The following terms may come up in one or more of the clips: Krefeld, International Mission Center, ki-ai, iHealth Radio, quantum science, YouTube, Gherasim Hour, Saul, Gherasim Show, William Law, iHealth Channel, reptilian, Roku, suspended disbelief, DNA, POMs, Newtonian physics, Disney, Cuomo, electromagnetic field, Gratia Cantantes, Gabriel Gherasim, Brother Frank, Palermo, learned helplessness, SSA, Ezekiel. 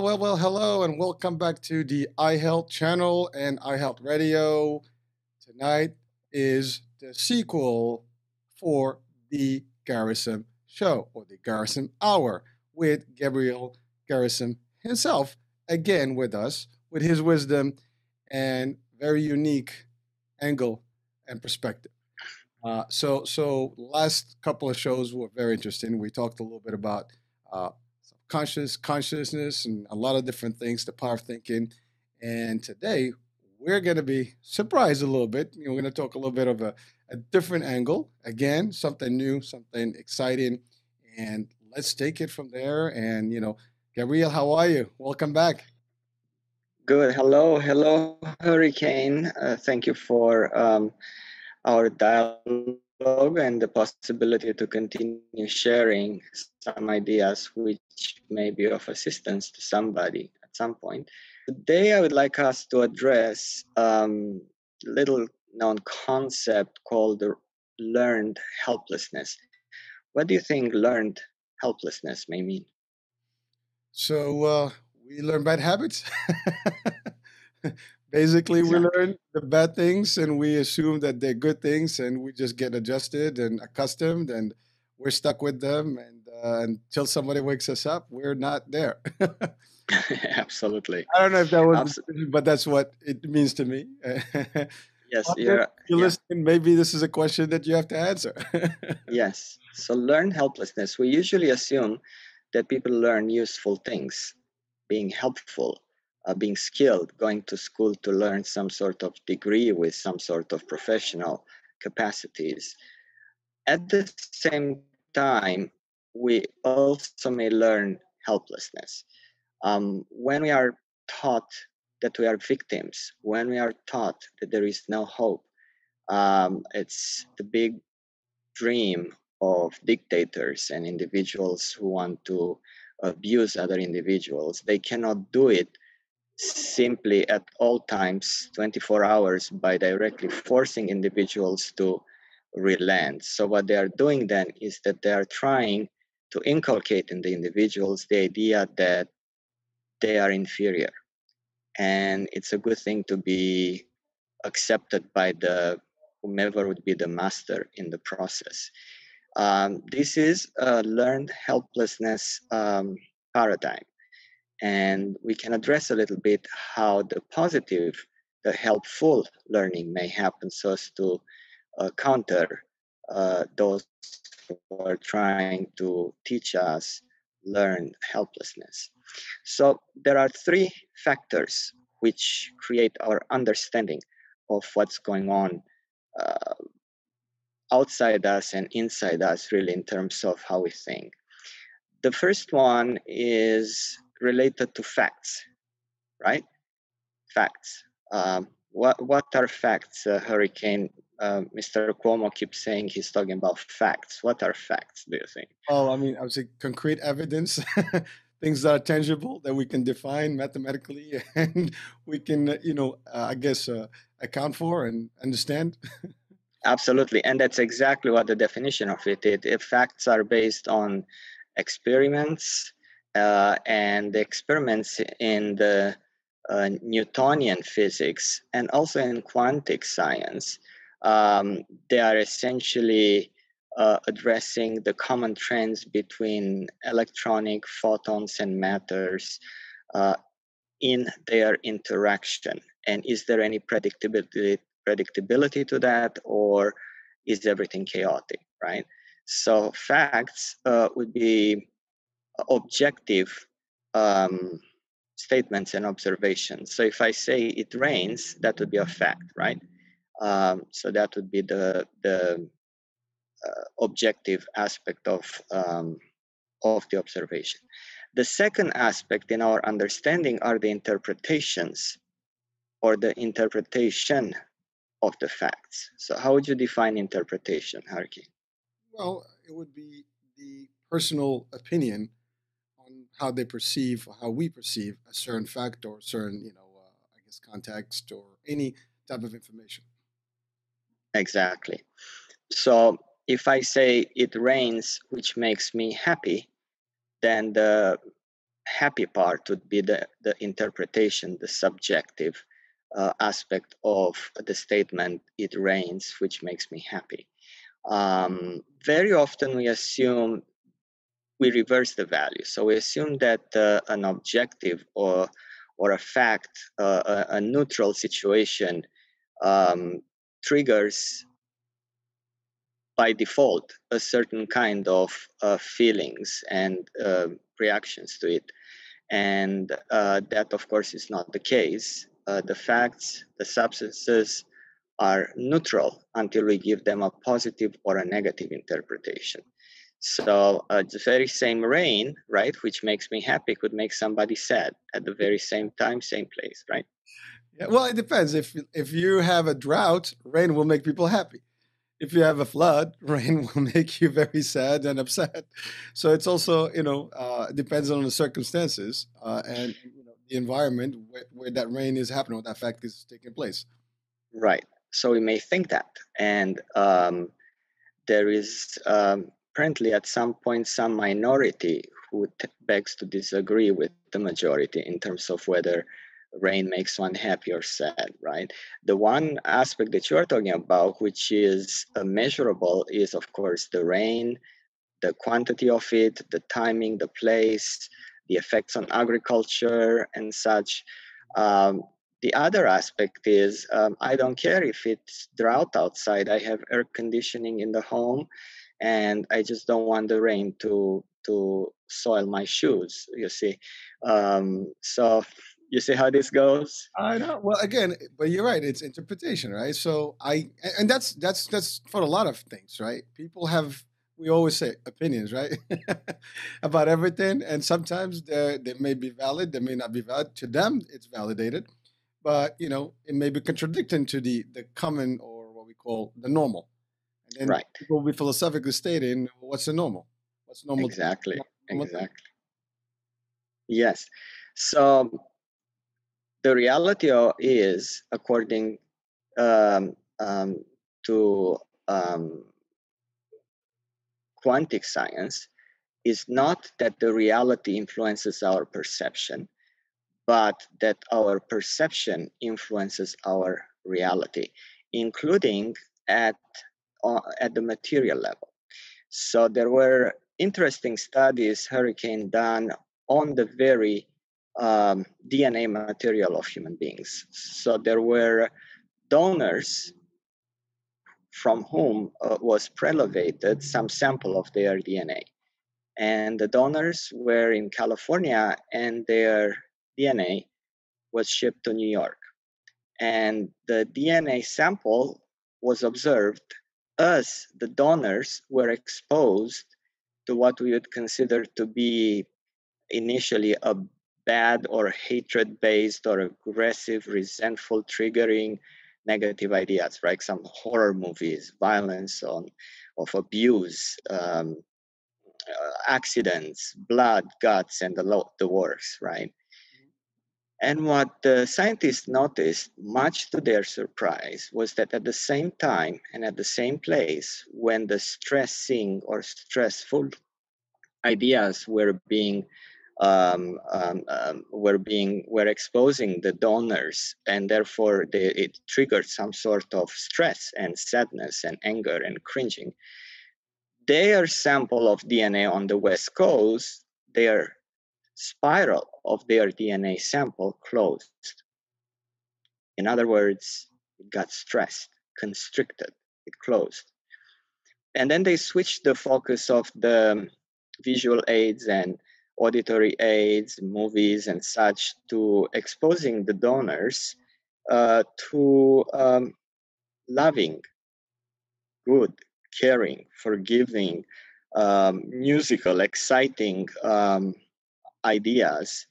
Well, hello, and welcome back to the iHealth Channel and iHealth Radio. Tonight is the sequel for the Gherasim Show, or the Gherasim Hour, with Gabriel Gherasim himself, again with us, with his wisdom and very unique angle and perspective. So last couple of shows were very interesting. We talked a little bit about consciousness, and a lot of different things, the power of thinking. And today, we're going to be surprised a little bit. You know, we're going to talk a little bit of a different angle. Again, something new, something exciting. And let's take it from there. And, you know, Gabriel, how are you? Welcome back. Good. Hello, Hurricane. Thank you for our dialogue and the possibility to continue sharing some ideas which may be of assistance to somebody at some point. Today, I would like us to address a little-known concept called learned helplessness. What do you think learned helplessness may mean? So we learn bad habits. Basically, we learn the bad things and we assume that they're good things, and we just get adjusted and accustomed, and we're stuck with them. And until somebody wakes us up, we're not there. Absolutely. I don't know if that was, but that's what it means to me. Yes. You're listening. Maybe this is a question that you have to answer. Yes. So learn helplessness. We usually assume that people learn useful things, being helpful, being skilled, going to school to learn some sort of degree with some sort of professional capacities. At the same time, we also may learn helplessness. When we are taught that we are victims, when we are taught that there is no hope, it's the big dream of dictators and individuals who want to abuse other individuals. They cannot do it simply at all times, 24 hours, by directly forcing individuals to relent. So what they are doing then is that they are trying to inculcate in the individuals the idea that they are inferior, and it's a good thing to be accepted by the whomever would be the master in the process. This is a learned helplessness paradigm. And we can address a little bit how the positive, the helpful learning may happen, so as to counter those who are trying to teach us learned helplessness. So there are three factors which create our understanding of what's going on outside us and inside us, really, in terms of how we think. The first one is related to facts, right? Facts. What are facts? Hurricane, Mr. Cuomo keeps saying he's talking about facts. What are facts, do you think? Oh, I mean, I would say concrete evidence, things that are tangible that we can define mathematically, and we can, you know, I guess, account for and understand. Absolutely, and that's exactly what the definition of it is. Facts are based on experiments. And the experiments in the Newtonian physics and also in quantum science, they are essentially addressing the common trends between electronic photons and matters in their interaction. And is there any predictability to that, or is everything chaotic, right? So facts would be objective statements and observations. So if I say it rains, that would be a fact, right? So that would be the objective aspect of the observation. The second aspect in our understanding are the interpretations, or the interpretation of the facts. So how would you define interpretation, Harkin? Well, it would be the personal opinion, how they perceive, or how we perceive a certain fact or certain, you know, I guess, context or any type of information. Exactly. So if I say it rains, which makes me happy, then the happy part would be the interpretation, the subjective aspect of the statement, it rains, which makes me happy. Very often we assume, we reverse the value. So we assume that an objective or a fact, a neutral situation triggers by default a certain kind of feelings and reactions to it. And that, of course, is not the case. The facts, the substances are neutral until we give them a positive or a negative interpretation. So the very same rain, right, which makes me happy, could make somebody sad at the very same time, same place, right? Yeah, well, it depends. If you have a drought, rain will make people happy. If you have a flood, rain will make you very sad and upset. So it's also, you know, depends on the circumstances and you know, the environment where that rain is happening, where that fact is taking place. Right. So we may think that. And there is... Apparently, at some point, some minority who begs to disagree with the majority in terms of whether rain makes one happy or sad, right? The one aspect that you are talking about, which is measurable, is, of course, the rain, the quantity of it, the timing, the place, the effects on agriculture and such. The other aspect is I don't care if it's drought outside. I have air conditioning in the home. And I just don't want the rain to soil my shoes, you see. So you see how this goes? I know. Well, again, but you're right. It's interpretation, right? So and that's for a lot of things, right? People have, we always say opinions, right? About everything. And sometimes they may be valid. They may not be valid. To them, it's validated. But, you know, it may be contradicting to the common or what we call the normal. And right. People will be philosophically stating what's the normal. What's normal? Exactly. Exactly. Yes. So the reality is, according to quantum science, is not that the reality influences our perception, but that our perception influences our reality, including at the material level. So there were interesting studies, Hurricane, done on the very DNA material of human beings. So there were donors from whom was prelevated some sample of their DNA. And the donors were in California and their DNA was shipped to New York. And the DNA sample was observed as the donors were exposed to what we would consider to be initially a bad or hatred-based or aggressive, resentful, triggering negative ideas, right? Some horror movies, violence of abuse, accidents, blood, guts, and the works, right? And what the scientists noticed, much to their surprise, was that at the same time and at the same place, when the stressing or stressful ideas were exposing the donors, and therefore it triggered some sort of stress and sadness and anger and cringing. Their sample of DNA on the West Coast, their spiral of their DNA sample closed. In other words, it got stressed, constricted, it closed. And then they switched the focus of the visual aids and auditory aids, movies and such, to exposing the donors to loving, good, caring, forgiving, musical, exciting, ideas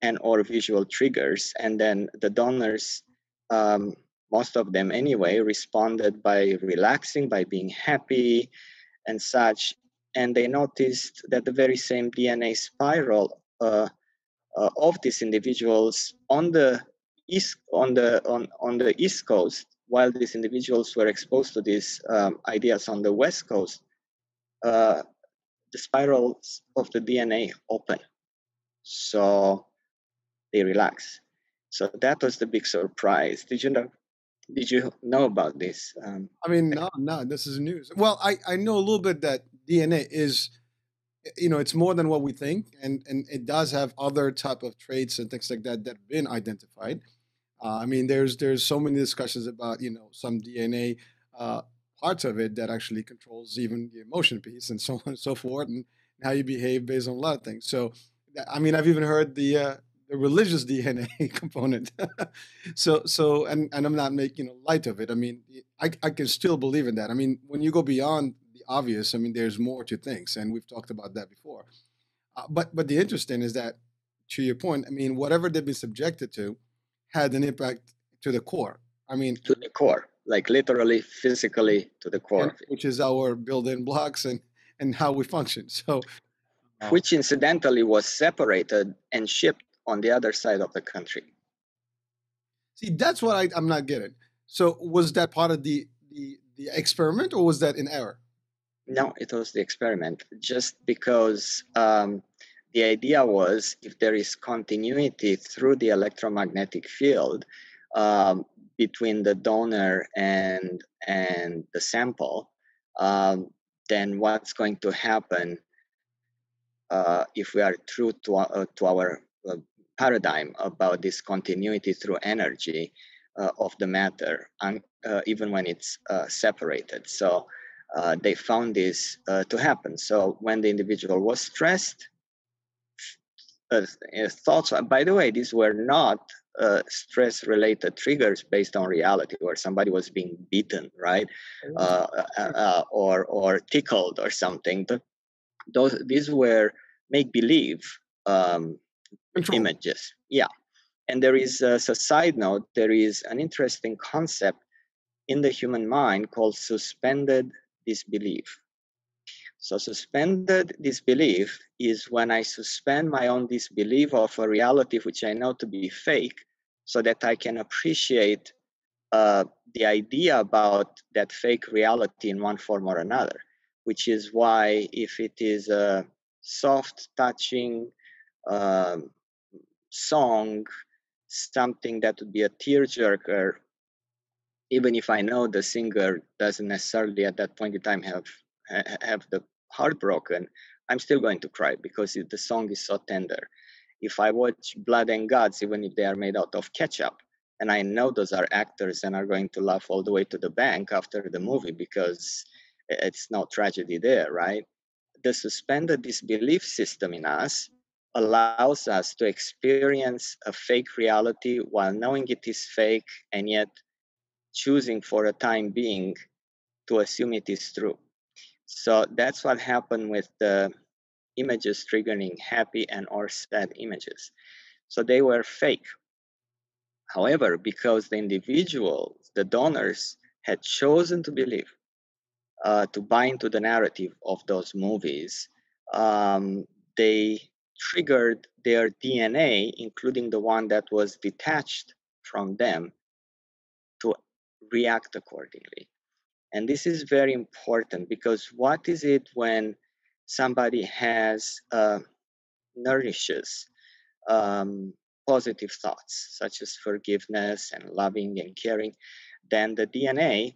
and or visual triggers. And then the donors, most of them anyway, responded by relaxing, by being happy and such. And they noticed that the very same DNA spiral of these individuals on the East Coast, while these individuals were exposed to these ideas on the West Coast, the spirals of the DNA open. So they relax. So that was the big surprise. Did you know about this? I mean, no, this is news. Well, I know a little bit that DNA is, you know, it's more than what we think, and it does have other type of traits and things like that that have been identified. I mean, there's so many discussions about, you know, some DNA parts of it that actually controls even the emotion piece and so on and so forth, and how you behave based on a lot of things. So, I mean, I've even heard the religious DNA component. So, and I'm not making light of it. I mean, I can still believe in that. I mean, when you go beyond the obvious, I mean, there's more to things, and we've talked about that before. But the interesting is that, to your point, I mean, whatever they've been subjected to had an impact to the core. I mean, to the core, like literally, physically, to the core, which is our building blocks and how we function. So, which incidentally was separated and shipped on the other side of the country. See, that's what I'm not getting. So was that part of the experiment, or was that in error? No, it was the experiment, just because the idea was, if there is continuity through the electromagnetic field between the donor and the sample, then what's going to happen if we are true to our paradigm about this continuity through energy of the matter, even when it's separated. So they found this to happen. So when the individual was stressed, thoughts, by the way, these were not stress-related triggers based on reality, where somebody was being beaten, right? Or tickled or something. These were make-believe images. Yeah. And there is, as a side note, there is an interesting concept in the human mind called suspended disbelief. So suspended disbelief is when I suspend my own disbelief of a reality which I know to be fake, so that I can appreciate the idea about that fake reality in one form or another, which is why if it is a soft, touching song, something that would be a tearjerker, even if I know the singer doesn't necessarily at that point in time have the heartbroken, I'm still going to cry because the song is so tender. If I watch Blood and Guts, even if they are made out of ketchup, and I know those are actors and are going to laugh all the way to the bank after the movie because it's no tragedy there, right? The suspended disbelief system in us allows us to experience a fake reality while knowing it is fake, and yet choosing for a time being to assume it is true. So that's what happened with the images triggering happy and or sad images. So they were fake. However, because the individual, the donors, had chosen to believe, to buy into the narrative of those movies, they triggered their DNA, including the one that was detached from them, to react accordingly. And this is very important, because what is it when somebody has nourishes positive thoughts, such as forgiveness and loving and caring, then the DNA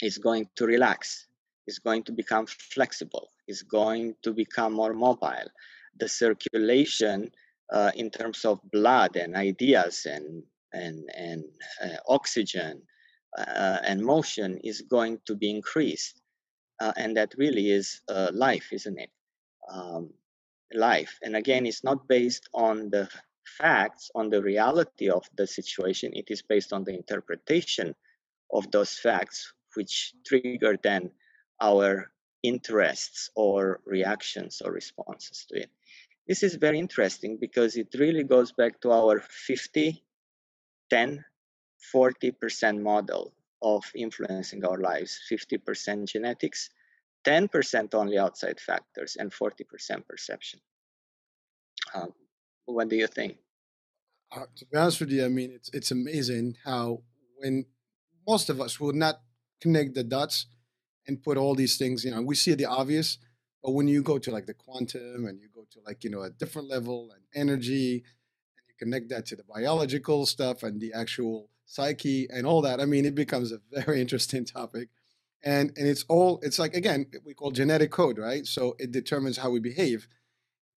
is going to relax, is going to become flexible, is going to become more mobile. The circulation in terms of blood and ideas and oxygen and motion is going to be increased, and that really is life, isn't it? Life, and again, it's not based on the facts, on the reality of the situation. It is based on the interpretation of those facts, which trigger then our interests or reactions or responses to it. This is very interesting because it really goes back to our 50, 10, 40% model of influencing our lives, 50% genetics, 10% only outside factors, and 40% perception. What do you think? To be honest with you, I mean, it's amazing how when most of us will not connect the dots and put all these things, you know, we see the obvious, But when you go to like the quantum and you go to like, you know, a different level and energy, and you connect that to the biological stuff and the actual psyche and all that, I mean, it becomes a very interesting topic. And it's all, it's like, again, we call genetic code, right? So it determines how we behave.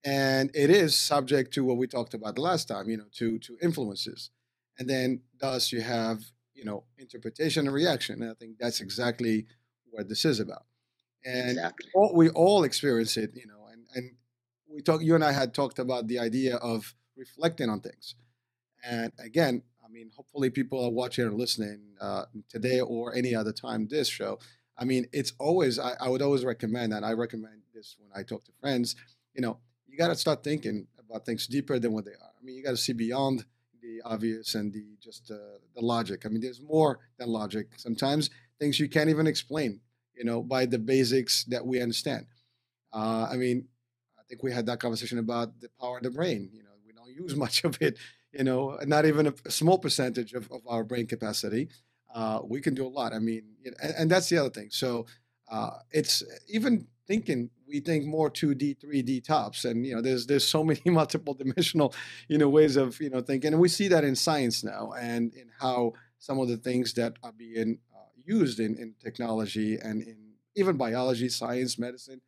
And it is subject to what we talked about the last time, you know, to influences. And then thus you have, you know, interpretation and reaction. And I think that's exactly what this is about. And exactly. We all experience it, you know, and we talk, you and I had talked about the idea of reflecting on things. And again, I mean, hopefully people are watching or listening today or any other time this show. I mean, it's always, I would always recommend, and I recommend this when I talk to friends, you know, you got to start thinking about things deeper than what they are. I mean, you got to see beyond the obvious and the just the logic. I mean, there's more than logic. Sometimes things you can't even explain, you know, by the basics that we understand. I mean, I think we had that conversation about the power of the brain. You know, we don't use much of it, you know, not even a small percentage of our brain capacity. We can do a lot. I mean, you know, and that's the other thing. So it's even thinking, we think more 2D, 3D tops. And, you know, there's so many multiple dimensional, you know, ways of, you know, thinking. And we see that in science now and in how some of the things that are being used in technology and in even biology, science, medicine.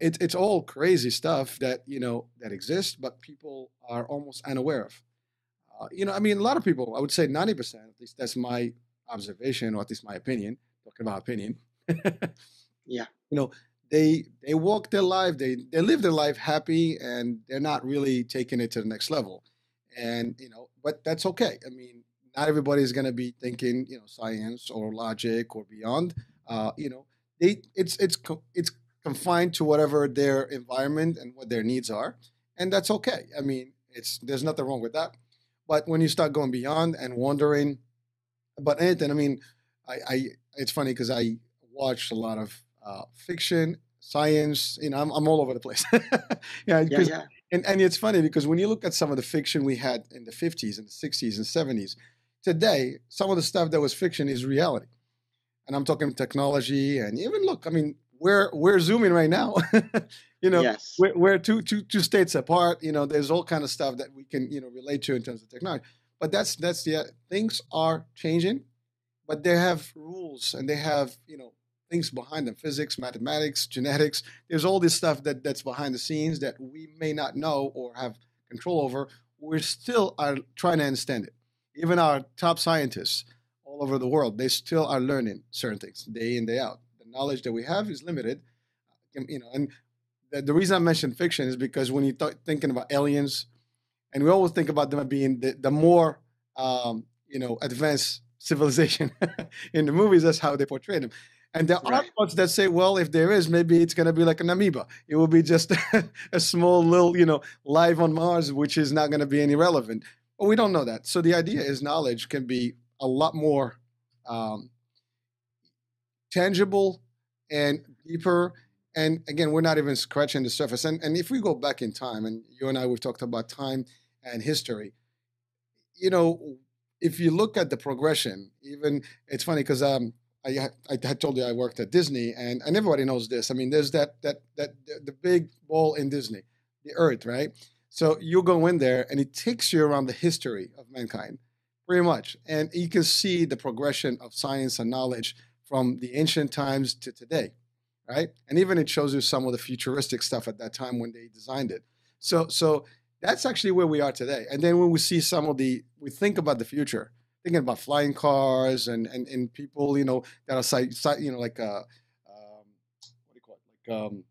It's all crazy stuff that, you know, that exists, but people are almost unaware of. You know, I mean, a lot of people, I would say 90%, at least that's my observation, or at least my opinion, talking about opinion. Yeah. You know, they walk their life, they live their life happy, and they're not really taking it to the next level. And, you know, but that's okay. I mean, not everybody's going to be thinking, you know, science or logic or beyond. You know, it's confined to whatever their environment and what their needs are. And that's okay. I mean, there's nothing wrong with that. But when you start going beyond and wondering about anything, I mean, it's funny because I watched a lot of fiction, science, you know, I'm all over the place. Yeah. And it's funny because when you look at some of the fiction we had in the 50s and the 60s and 70s, today, some of the stuff that was fiction is reality. And I'm talking technology and even look, I mean, we're Zooming right now, you know, yes. we're two states apart, you know, there's all kind of stuff that we can, you know, relate to in terms of technology, but that's the, things are changing, but they have rules and they have, you know, things behind them, physics, mathematics, genetics. There's all this stuff that's behind the scenes that we may not know or have control over. We're still are trying to understand it. Even our top scientists all over the world, they still are learning certain things day in, day out. Knowledge that we have is limited, you know, and the reason I mentioned fiction is because when you start thinking about aliens, and we always think about them being the more, you know, advanced civilization in the movies, that's how they portray them. And there right. are parts that say, well, if there is, maybe it's going to be like an amoeba. It will be just a small little, you know, life on Mars, which is not going to be any relevant. But we don't know that. So the idea is knowledge can be a lot more tangible and deeper. And again, we're not even scratching the surface. And if we go back in time, and you and I, we've talked about time and history, you know, if you look at the progression, even it's funny because I told you I worked at Disney, and everybody knows this. I mean, there's that the big ball in Disney, the Earth, right? So you go in there and it takes you around the history of mankind pretty much. And you can see the progression of science and knowledge from the ancient times to today, right? And even it shows you some of the futuristic stuff at that time when they designed it. So that's actually where we are today. And then when we see some of we think about the future, thinking about flying cars and people, you know, that are, you know, like, what do you call it?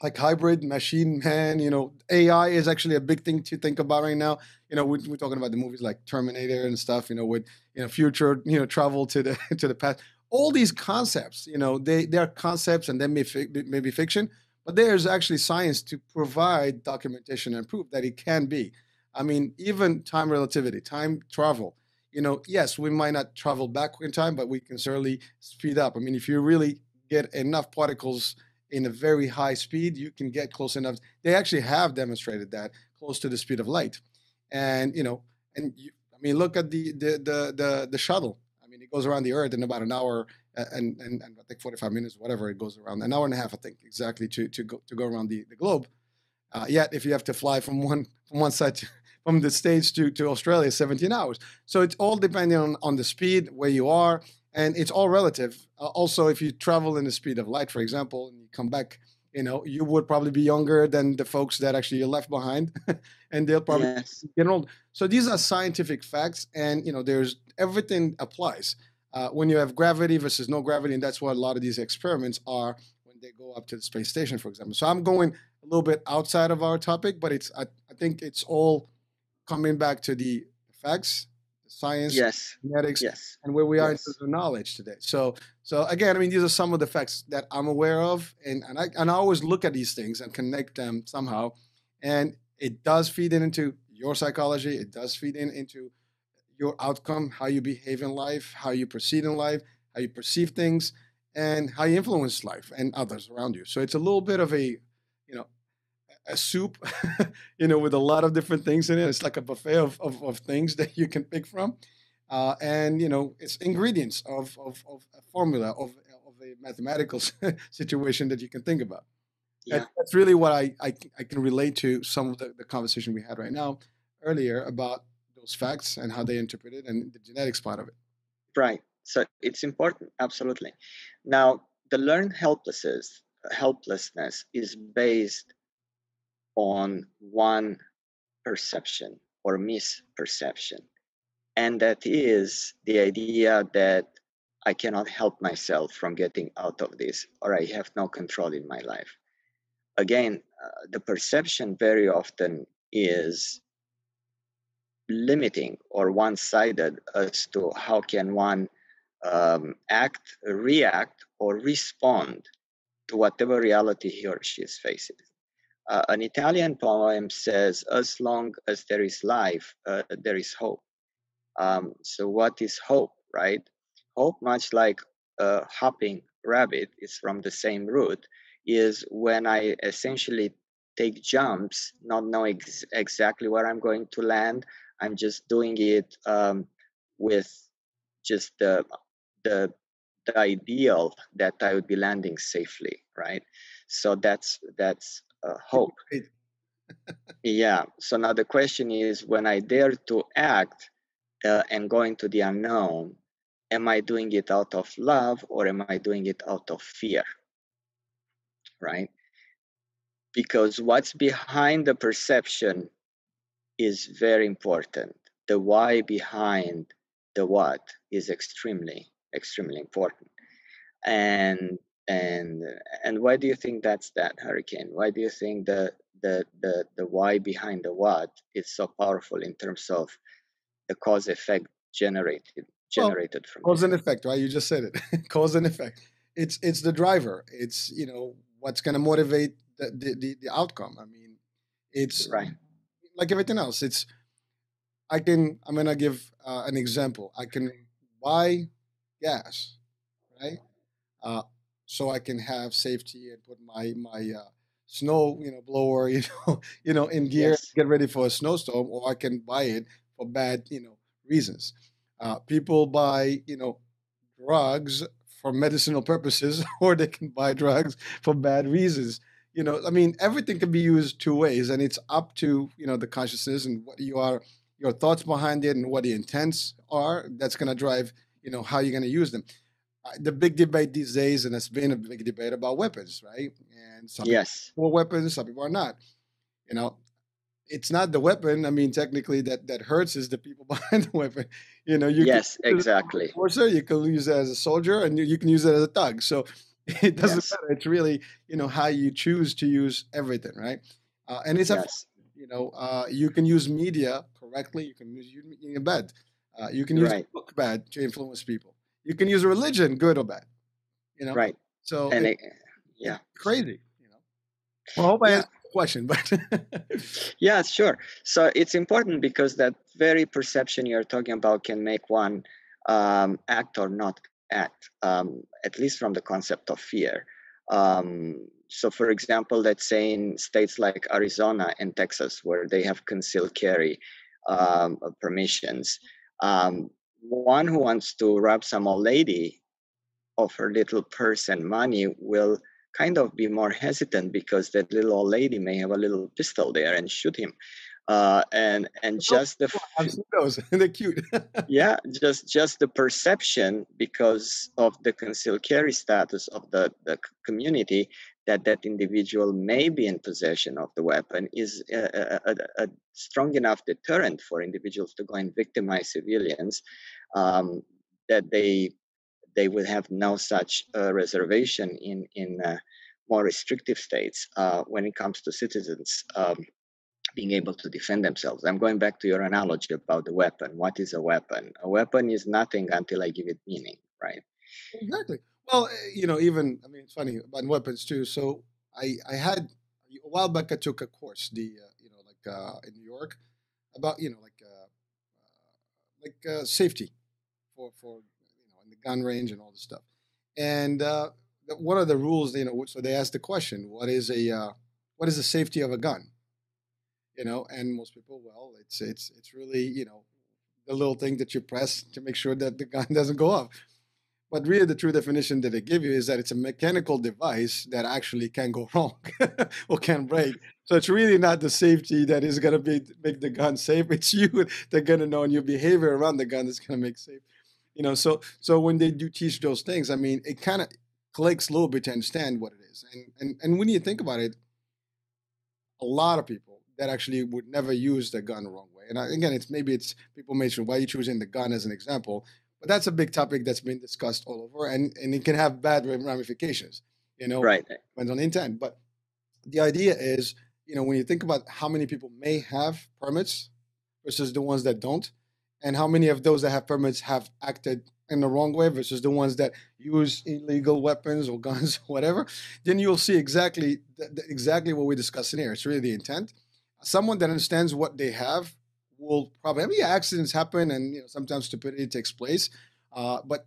Like hybrid machine man, you know, AI is actually a big thing to think about right now. You know, we're talking about the movies like Terminator and stuff, you know, with, you know, future, you know, travel to the past. All these concepts, you know, they are concepts and they may be fiction, but there's actually science to provide documentation and proof that it can be. I mean, even time relativity, time travel, you know, yes, we might not travel back in time, but we can certainly speed up. I mean, if you really get enough particles in a very high speed, you can get close enough. They actually have demonstrated that close to the speed of light. And, you know, and you, I mean, look at the shuttle. I mean, it goes around the Earth in about an hour and like 45 minutes, whatever it goes around, an hour and a half, I think, exactly, to go around the globe. Yet, if you have to fly from one side from the States to Australia, 17 hours. So it's all depending on the speed, where you are, and it's all relative. Also, if you travel in the speed of light, for example, and you come back, you know, you would probably be younger than the folks that actually you left behind, and they'll probably get old. So these are scientific facts, and, you know, there's everything applies. When you have gravity versus no gravity, and that's what a lot of these experiments are when they go up to the space station, for example. So I'm going a little bit outside of our topic, but it's I think it's all coming back to the facts, the science, genetics, and where we are in terms of knowledge today. So again, I mean, these are some of the facts that I'm aware of, and I always look at these things and connect them somehow. And it does feed into your psychology. It does feed into your outcome, how you behave in life, how you proceed in life, how you perceive things, and how you influence life and others around you. So it's a little bit of a, you know, a soup, you know, with a lot of different things in it. It's like a buffet of things that you can pick from. And, you know, it's ingredients of a formula, of a mathematical situation that you can think about. Yeah. That's really what I can relate to some of the conversation we had right now earlier about those facts and how they interpret it and the genetics part of it. Right. So it's important. Absolutely. Now, the learned helplessness is based on one perception or misperception. And that is the idea that I cannot help myself from getting out of this, or I have no control in my life. Again, the perception very often is limiting or one-sided as to how can one act, react, or respond to whatever reality he or she is facing. An Italian poem says, as long as there is life, there is hope. So what is hope, right? Hope, much like hopping rabbit, is from the same root, is when I essentially take jumps, not knowing exactly where I'm going to land. I'm just doing it with just the ideal that I would be landing safely, right? So that's hope. Yeah. So now the question is, when I dare to act and go into the unknown, am I doing it out of love, or am I doing it out of fear, right? Because what's behind the perception is very important. The why behind the what is extremely, extremely important. And why do you think that's that, Hurricane? Why do you think the why behind the what is so powerful in terms of the cause effect generated from cause and effect, right? You just said it. Cause and effect. It's the driver. It's, you know, what's going to motivate the outcome. I mean, it's right. Like everything else. It's I'm going to give an example. I can buy gas, right? So I can have safety and put my snow, you know, blower, you know, in gear, get ready for a snowstorm, or I can buy it for bad, you know, reasons. People buy, you know, drugs for medicinal purposes, or they can buy drugs for bad reasons. You know, I mean, everything can be used two ways, and it's up to, you know, the consciousness and what you are, your thoughts behind it, and what the intents are. That's going to drive, you know, how you're going to use them. The big debate these days, and it's been a big debate about weapons, right? And some people are weapons, some people are not. You know, it's not the weapon. I mean, technically, that hurts is the people behind the weapon. You know, you can exactly use it as a forcer, you can use it as a soldier, and you can use it as a thug. So it doesn't matter. It's really, you know, how you choose to use everything, right? And it's you know, you can use media correctly. You can use media bad. You can use a book bad to influence people. You can use religion, good or bad, you know. Right. So, and crazy, you know. Well, I hope I answered the question, but yeah, sure. So it's important because that very perception you're talking about can make one act or not act, at least from the concept of fear. So, for example, let's say in states like Arizona and Texas, where they have concealed carry permissions. One who wants to rob some old lady offer little purse and money will kind of be more hesitant, because that little old lady may have a little pistol there and shoot him. And just the I've seen those. They're cute. Yeah, just the perception, because of the concealed carry status of the community, that that individual may be in possession of the weapon is a strong enough deterrent for individuals to go and victimize civilians, that they would have no such reservation in more restrictive states when it comes to citizens being able to defend themselves. I'm going back to your analogy about the weapon. What is a weapon? A weapon is nothing until I give it meaning, right? Exactly. Well, you know, even, I mean, it's funny about weapons too. So I had, a while back, I took a course, in New York, about, safety for in the gun range and all this stuff. And one of the rules, so they asked the question, what is the safety of a gun? And most people, well, it's really, the little thing that you press to make sure that the gun doesn't go off. But really, the true definition that they give you is that it's a mechanical device that actually can go wrong or can break. So it's really not the safety that is going to make the gun safe. It's you that's going to know, and your behavior around the gun that's going to make safe. So when they do teach those things, I mean, it kind of clicks a little bit to understand what it is. And when you think about it, a lot of people that actually would never use the gun the wrong way. And again, maybe people mention why you're choosing the gun as an example. But that's a big topic that's been discussed all over, and it can have bad ramifications, right? Depends on intent. But the idea is, when you think about how many people may have permits versus the ones that don't, and how many of those that have permits have acted in the wrong way versus the ones that use illegal weapons or guns or whatever, then you'll see exactly what we're discussing here. It's really the intent. Someone that understands what they have will probably, accidents happen, and sometimes stupidity takes place, but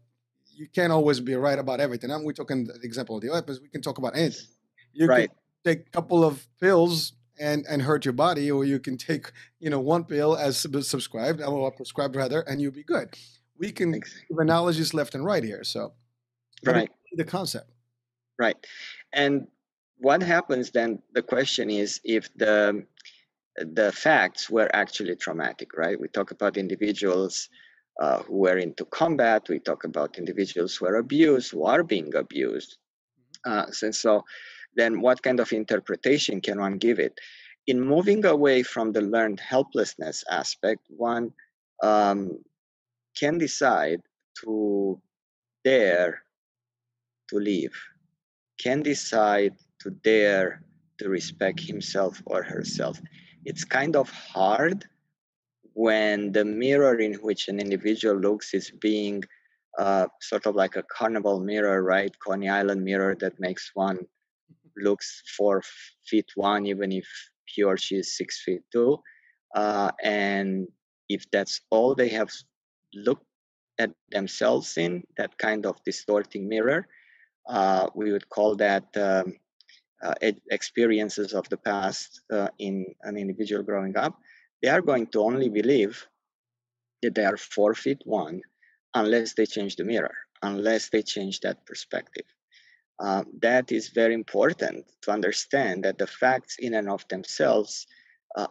you can't always be right about everything. And we're talking the example of the weapons. We can talk about anything. You right. can take a couple of pills and hurt your body, or you can take one pill as subscribed, or prescribed rather, and you'll be good. We can give analogies left and right here. So right, the concept. Right, and what happens then? The question is if the facts were actually traumatic, right? We talk about individuals who were into combat. We talk about individuals who are abused, who are being abused. So then what kind of interpretation can one give it? In moving away from the learned helplessness aspect, one can decide to dare to live, can decide to dare to respect himself or herself. It's kind of hard when the mirror in which an individual looks is being sort of like a carnival mirror, right? Coney Island mirror that makes one looks 4'1", even if he or she is 6'2". And if that's all they have looked at themselves in, that kind of distorting mirror, we would call that experiences of the past in an individual growing up. They are going to only believe that they are 4'1" unless they change the mirror, unless they change that perspective. That is very important to understand, that the facts in and of themselves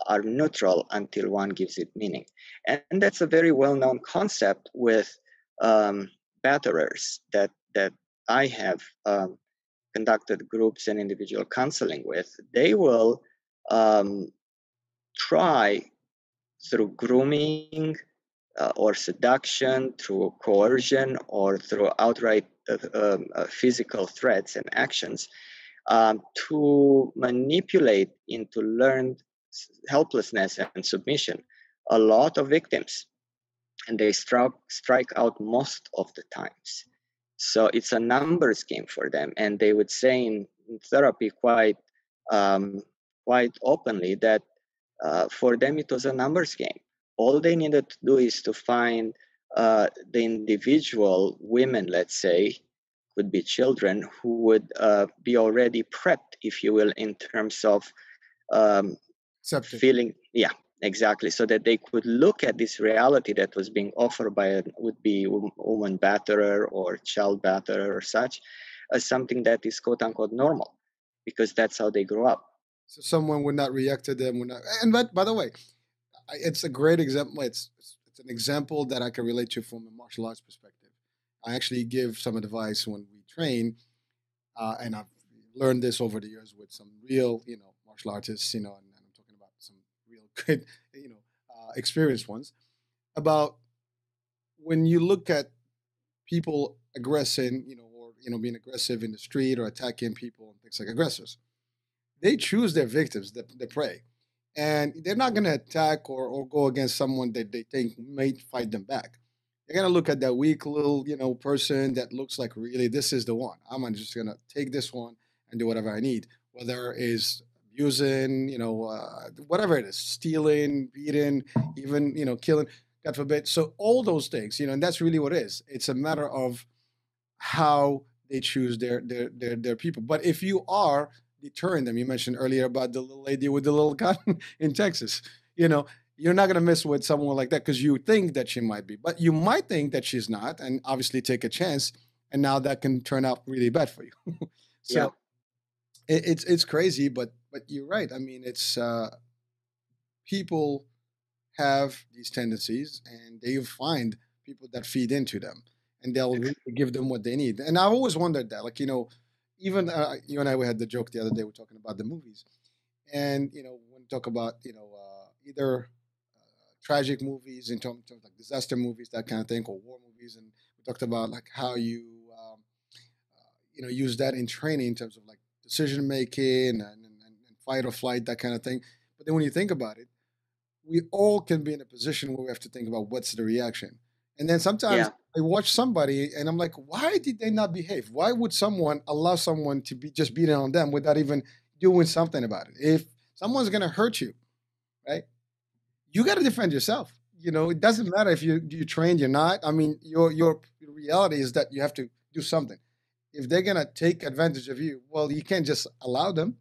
are neutral until one gives it meaning. And that's a very well-known concept with batterers that I have conducted groups and individual counseling with. They will try through grooming or seduction, through coercion, or through outright physical threats and actions to manipulate into learned helplessness and submission a lot of victims. And they strike out most of the times. So it's a numbers game for them, and they would say in therapy quite openly that for them it was a numbers game. All they needed to do is to find the individual, women, let's say, could be children, who would be already prepped, if you will, in terms of feeling, Exactly, so that they could look at this reality that was being offered by a would-be woman batterer or child batterer or such as something that is quote-unquote normal, because that's how they grew up. So someone would not react to them. Would not, and that, by the way, it's a great example. It's an example that I can relate to from a martial arts perspective. I actually give some advice when we train, and I've learned this over the years with some real, martial artists, and I'm talking about some real good, experienced ones, about when you look at people aggressing, being aggressive in the street or attacking people and things like aggressors. They choose their victims, the prey. And they're not going to attack or go against someone that they think might fight them back. They're going to look at that weak little, person that looks like, really, this is the one. I'm just going to take this one and do whatever I need, whether it's abusing, whatever it is, stealing, beating, even, killing, God forbid. So all those things, and that's really what it is. It's a matter of how they choose their people. But if you are deterring them, you mentioned earlier about the little lady with the little gun in Texas, you're not going to mess with someone like that because you think that she might be, but you might think that she's not, and obviously take a chance, and now that can turn out really bad for you. So yeah. It's crazy, but you're right. I mean, it's people have these tendencies, and they find people that feed into them, and they'll really give them what they need. And I've always wondered that, even you and I, we had the joke the other day, we're talking about the movies. And, when we talk about, either tragic movies in terms of like disaster movies, that kind of thing, or war movies. And we talked about like how you, use that in training in terms of like decision making and fight or flight, that kind of thing. But then when you think about it, we all can be in a position where we have to think about what's the reaction. And then sometimes I watch somebody and I'm like, why did they not behave? Why would someone allow someone to be just beating on them without even doing something about it? If someone's going to hurt you, right, you got to defend yourself. It doesn't matter if you're trained, you're not. I mean, your reality is that you have to do something. If they're going to take advantage of you, well, you can't just allow them.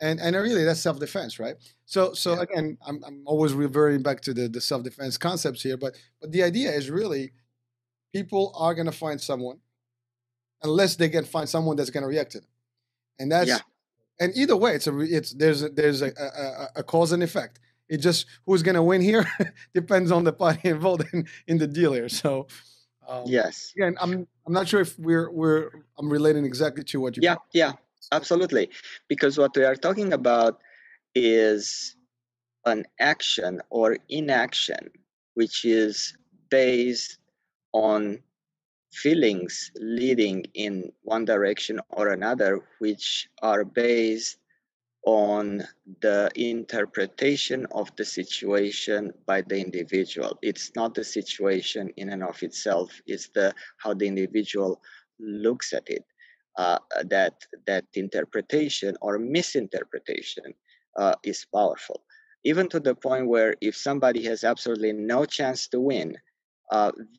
And really, that's self-defense, right? So again, I'm always reverting back to the self-defense concepts here, but the idea is really people are going to find someone unless they can find someone that's going to react to them, and that's and either way, there's a cause and effect. It just who's going to win here depends on the party involved in the deal here. So yes, again, I'm not sure if I'm relating exactly to what you Absolutely, because what we are talking about is an action or inaction, which is based on feelings leading in one direction or another, which are based on the interpretation of the situation by the individual. It's not the situation in and of itself, it's how the individual looks at it. That interpretation or misinterpretation is powerful, even to the point where if somebody has absolutely no chance to win,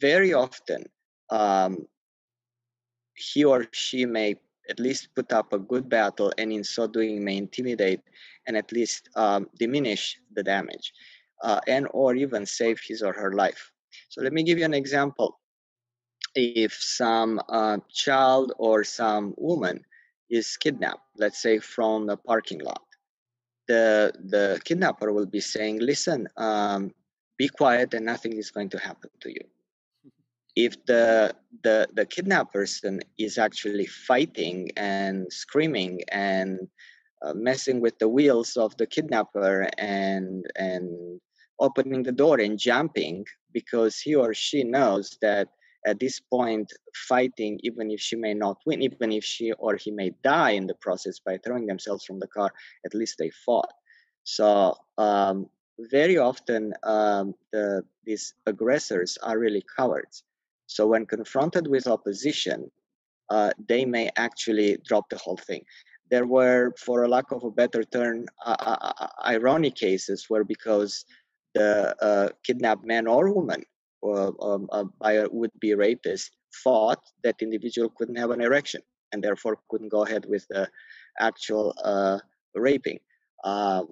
very often he or she may at least put up a good battle, and in so doing may intimidate and at least diminish the damage and or even save his or her life. So let me give you an example. If some child or some woman is kidnapped, let's say from a parking lot, the kidnapper will be saying, listen, be quiet and nothing is going to happen to you. If the kidnapped person is actually fighting and screaming and messing with the wheels of the kidnapper and opening the door and jumping, because he or she knows that at this point, fighting, even if she may not win, even if she or he may die in the process by throwing themselves from the car, at least they fought. So very often these aggressors are really cowards. So when confronted with opposition, they may actually drop the whole thing. There were, for a lack of a better term, ironic cases where because the kidnapped man or woman by a would-be rapist thought that individual couldn't have an erection and therefore couldn't go ahead with the actual raping.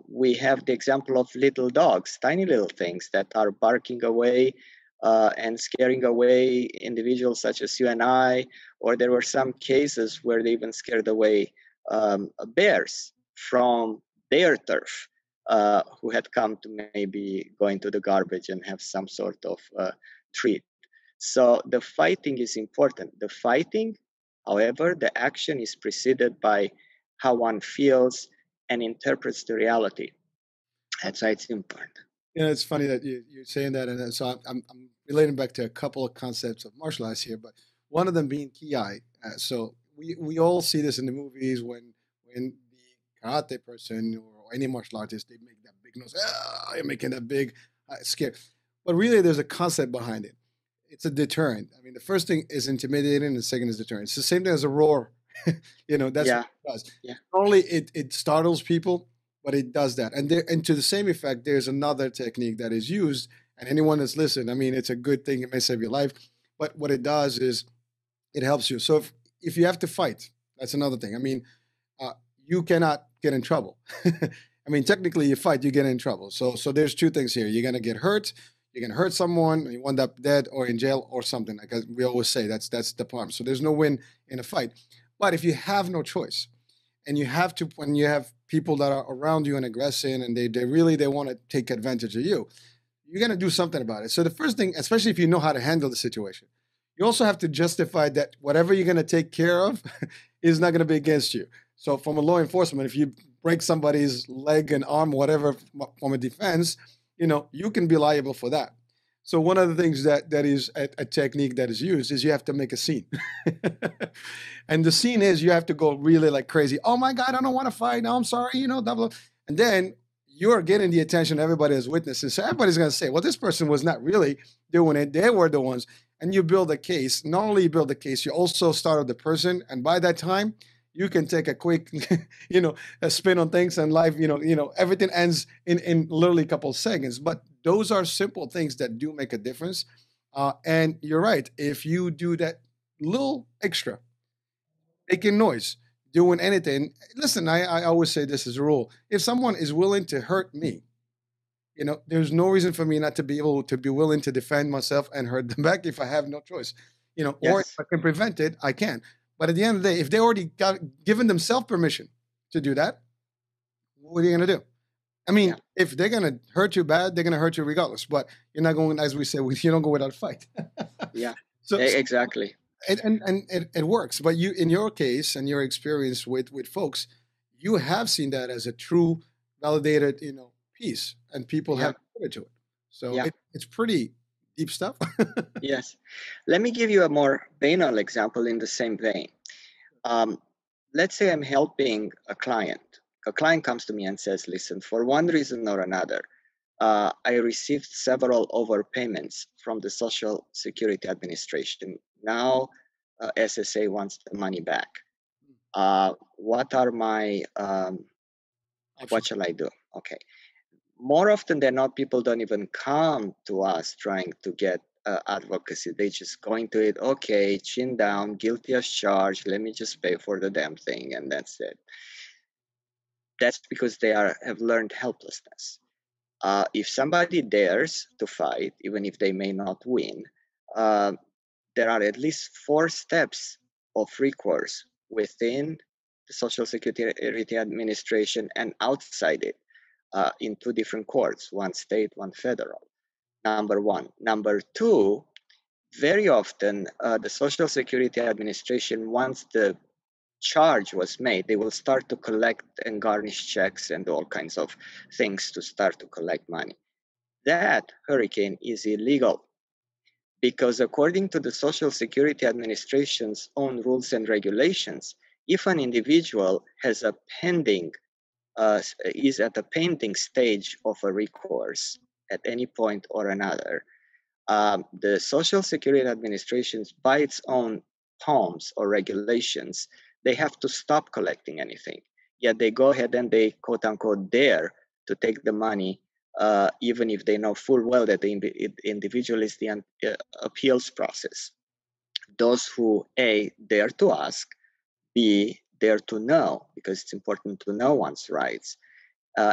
We have the example of little dogs, tiny little things that are barking away and scaring away individuals such as you and I, or there were some cases where they even scared away bears from their turf who had come to maybe go into the garbage and have some sort of treat. So the fighting is important. The fighting, however, the action is preceded by how one feels and interprets the reality. That's why it's important. You know, it's funny that you're saying that, and so I'm relating back to a couple of concepts of martial arts here, but one of them being ki-ai. So we all see this in the movies when the karate person or any martial artist, they make that big noise, you're making that big scare. But really, there's a concept behind it. It's a deterrent. I mean, the first thing is intimidating, and the second is deterrent. It's the same thing as a roar. You know, that's what it does. Yeah. Not only it startles people, but it does that. And to the same effect, there's another technique that is used. And anyone that's listening, I mean, it's a good thing. It may save your life. But what it does is it helps you. So if you have to fight, that's another thing. I mean, you cannot get in trouble. I mean, technically, you fight, you get in trouble. So there's two things here. You're going to get hurt. You're going to hurt someone. You end up dead or in jail or something. Like we always say, that's the problem. So there's no win in a fight. But if you have no choice, and you have to, when you have people that are around you and aggressive, and they really want to take advantage of you, you're going to do something about it. So the first thing, especially if you know how to handle the situation, you also have to justify that whatever you're going to take care of is not going to be against you. So from a law enforcement, if you break somebody's leg and arm, whatever, from a defense, you know, you can be liable for that. So one of the things that is a technique that is used is you have to make a scene. And the scene is you have to go really like crazy. Oh, my God, I don't want to fight. No, I'm sorry. You know, blah, blah. And then you're getting the attention of everybody as witnesses. So everybody's going to say, well, this person was not really doing it. They were the ones. And you build a case. Not only you build a case, you also started the person. And by that time, you can take a quick, you know, a spin on things and life, you know, everything ends in literally a couple of seconds. But those are simple things that do make a difference. And you're right. If you do that little extra, making noise, doing anything, listen, I always say this as a rule. If someone is willing to hurt me, you know, there's no reason for me not to be able to be willing to defend myself and hurt them back if I have no choice, you know, yes. Or if I can prevent it, I can. But at the end of the day, if they already got given themselves permission to do that, what are you going to do? I mean, if they're going to hurt you bad, they're going to hurt you regardless. But you're not going, as we say, you don't go without a fight. Yeah, so, exactly. And it works. But you, in your case and your experience with folks, you have seen that as a true, validated, you know, piece. And people have committed to it. So it's pretty deep stuff. Yes. Let me give you a more banal example in the same vein. Let's say I'm helping a client. A client comes to me and says, listen, for one reason or another, I received several overpayments from the Social Security Administration. Now, SSA wants the money back. What are my, what shall I do? Okay. More often than not, people don't even come to us trying to get advocacy. They just go into it, okay, chin down, guilty as charged, let me just pay for the damn thing, and that's it. That's because they have learned helplessness. If somebody dares to fight, even if they may not win, there are at least 4 steps of recourse within the Social Security Administration and outside it. In 2 different courts, 1 state, 1 federal, number 1. Number 2, very often the Social Security Administration, once the charge was made, they will start to collect and garnish checks and all kinds of things to start to collect money. That hurricane is illegal because according to the Social Security Administration's own rules and regulations, if an individual has a pending is at the pending stage of a recourse at any point or another, the Social Security Administration, by its own POMs or regulations, they have to stop collecting anything. Yet they go ahead and they, quote unquote, dare to take the money, even if they know full well that the individual is the appeals process. Those who, A, dare to ask, B, dare to know, because it's important to know one's rights,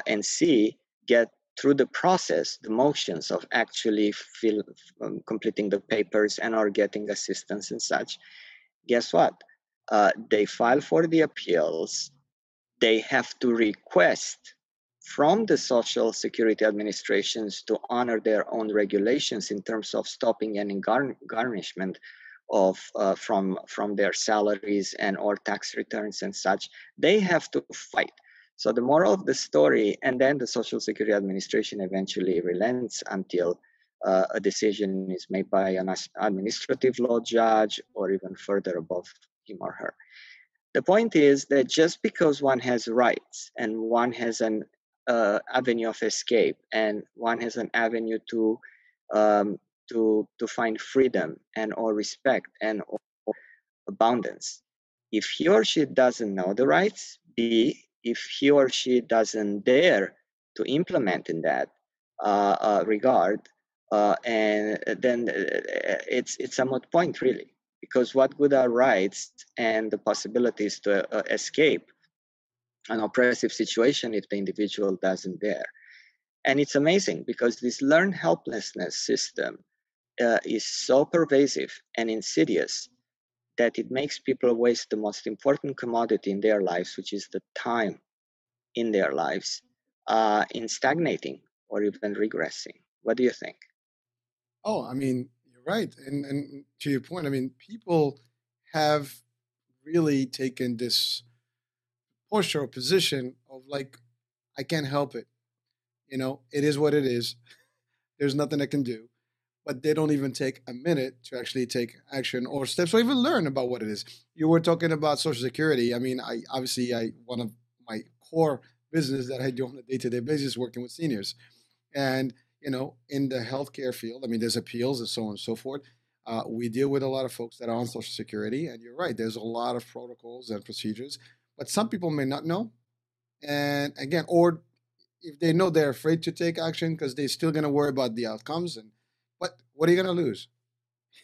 and see get through the process, the motions of actually completing the papers and or getting assistance and such, guess what? They file for the appeals. They have to request from the Social Security administrations to honor their own regulations in terms of stopping any garnishment of from their salaries and or tax returns and such. They have to fight. So the moral of the story, and then the Social Security Administration eventually relents until a decision is made by an administrative law judge or even further above him or her. The point is that just because one has rights and one has an avenue of escape and one has an avenue to find freedom and or respect and or abundance, if he or she doesn't know the rights, if he or she doesn't dare to implement in that regard, and then it's a moot point, really, because what good are rights and the possibilities to escape an oppressive situation if the individual doesn't dare? And it's amazing because this learned helplessness system is so pervasive and insidious that it makes people waste the most important commodity in their lives, which is the time in their lives, in stagnating or even regressing. What do you think? Oh, I mean, you're right. And to your point, I mean, people have really taken this posture or position of like, I can't help it. You know, it is what it is. There's nothing I can do. But they don't even take a minute to actually take action or steps or even learn about what it is. You were talking about Social Security. I mean, I one of my core business that I do on a day-to-day basis, working with seniors. And, you know, in the healthcare field, I mean, there's appeals and so on and so forth. We deal with a lot of folks that are on Social Security. And you're right, there's a lot of protocols and procedures. But some people may not know. And again, or if they know, they're afraid to take action because they're still going to worry about the outcomes and what are you going to lose?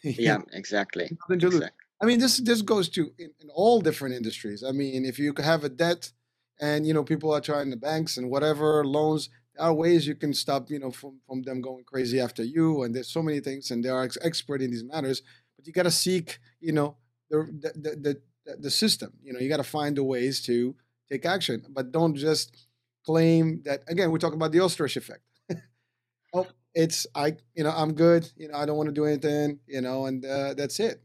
Yeah, exactly. Nothing to lose. I mean, this goes to in all different industries. I mean, if you have a debt and, you know, people are trying the banks and whatever loans, there are ways you can stop, you know, from them going crazy after you. And there's so many things and they are expert in these matters, but you got to seek, you know, the system, you know, you got to find the ways to take action, but don't just claim that. Again, we're talking about the ostrich effect. Oh, it's I'm good, I don't want to do anything, and that's it.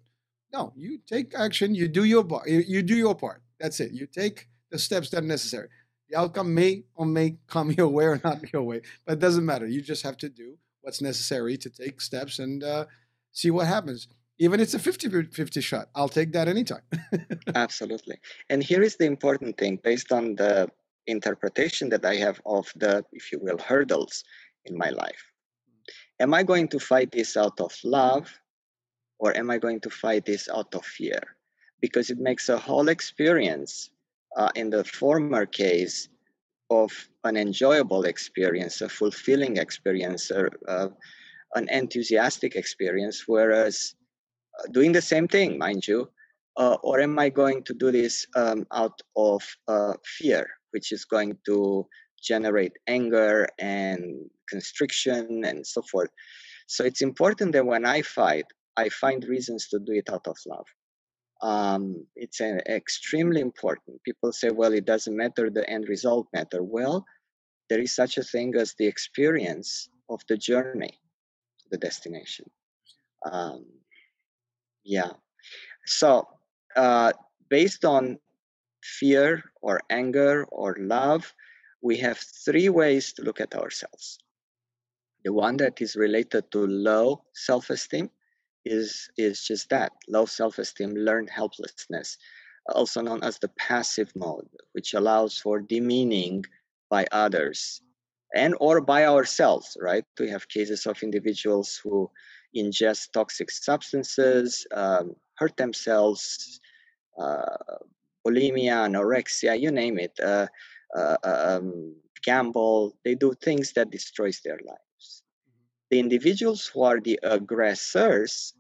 No, you take action, you do your part. That's it. You take the steps that are necessary. The outcome may or may come your way or not your way, but it doesn't matter. You just have to do what's necessary to take steps and see what happens. Even it's a 50-50 shot, I'll take that anytime. Absolutely. And here is the important thing, based on the interpretation that I have of the, if you will, hurdles in my life. Am I going to fight this out of love, or am I going to fight this out of fear? Because it makes a whole experience, in the former case, of an enjoyable experience, a fulfilling experience, an enthusiastic experience, whereas doing the same thing, mind you, or am I going to do this out of fear, which is going to generate anger and constriction and so forth. So it's important that when I fight, I find reasons to do it out of love. It's extremely important. People say, well, it doesn't matter, the end result matter. Well, there is such a thing as the experience of the journey, the destination. So based on fear or anger or love, we have three ways to look at ourselves. The one that is related to low self-esteem is just that, low self-esteem, learned helplessness, also known as the passive mode, which allows for demeaning by others and or by ourselves, right? We have cases of individuals who ingest toxic substances, hurt themselves, bulimia, anorexia, you name it. Gamble, they do things that destroys their lives. Mm-hmm. The individuals who are the aggressors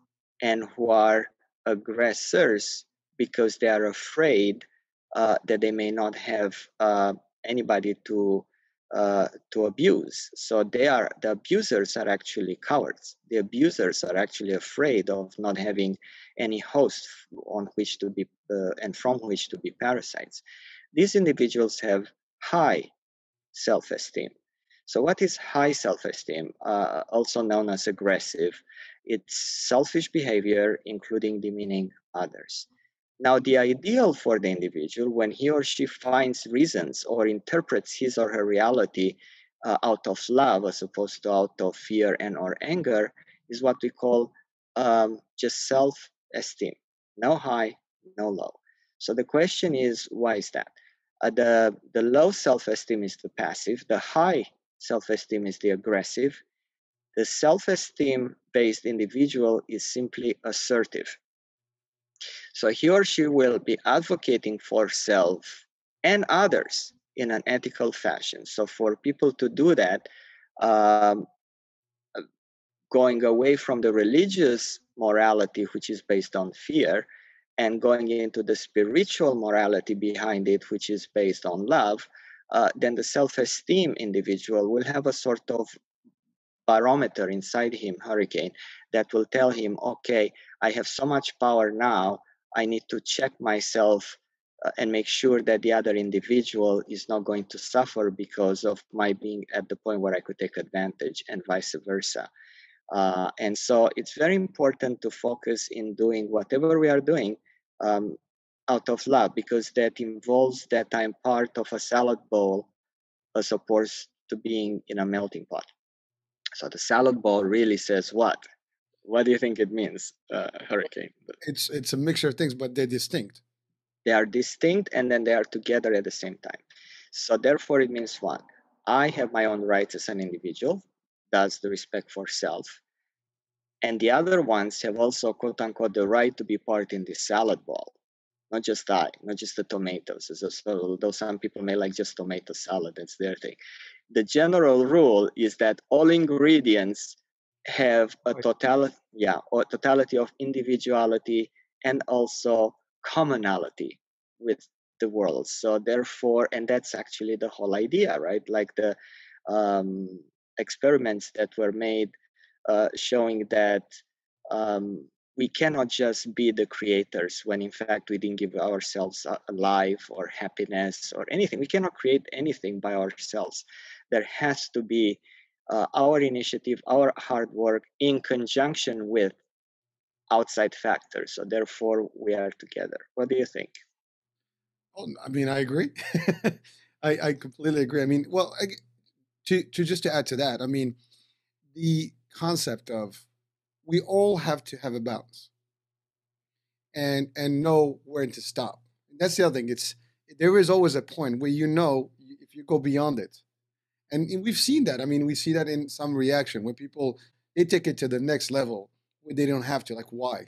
and who are aggressors because they are afraid that they may not have anybody to to abuse. So they are, the abusers are actually cowards. The abusers are actually afraid of not having any host on which to be and from which to be parasites. These individuals have high self-esteem. So what is high self-esteem, also known as aggressive? It's selfish behavior, including demeaning others. Now, the ideal for the individual, when he or she finds reasons or interprets his or her reality out of love as opposed to out of fear and or anger, is what we call just self-esteem. No high, no low. So the question is, why is that? The low self-esteem is the passive, the high self-esteem is the aggressive. The self-esteem-based individual is simply assertive. So he or she will be advocating for self and others in an ethical fashion. So for people to do that, going away from the religious morality, which is based on fear, and going into the spiritual morality behind it, which is based on love, then the self-esteem individual will have a sort of barometer inside him, hurricane, that will tell him, okay, I have so much power now, I need to check myself and make sure that the other individual is not going to suffer because of my being at the point where I could take advantage, and vice versa. And so it's very important to focus in doing whatever we are doing out of love, because that involves that I'm part of a salad bowl as opposed to being in a melting pot. So the salad bowl really says what? What do you think it means, hurricane? It's a mixture of things, but they're distinct. They are distinct, and then they are together at the same time. So therefore, it means one, I have my own rights as an individual. That's the respect for self. And the other ones have also, quote unquote, the right to be part in this salad bowl. Not just I, not just the tomatoes. Although some people may like just tomato salad, that's their thing. The general rule is that all ingredients have a totality, or totality of individuality and also commonality with the world. So therefore, and that's actually the whole idea, right? Like the experiments that were made showing that we cannot just be the creators when in fact we didn't give ourselves life or happiness or anything. We cannot create anything by ourselves. There has to be our initiative, our hard work in conjunction with outside factors. So therefore we are together. What do you think? Well, I mean, I agree. I completely agree. I mean, well, to add to that, I mean, the concept of we all have to have a balance and know when to stop. That's the other thing. There is always a point where, you know, if you go beyond it. And we've seen that. I mean, we see that in some reaction where people, they take it to the next level where they don't have to. Like, why?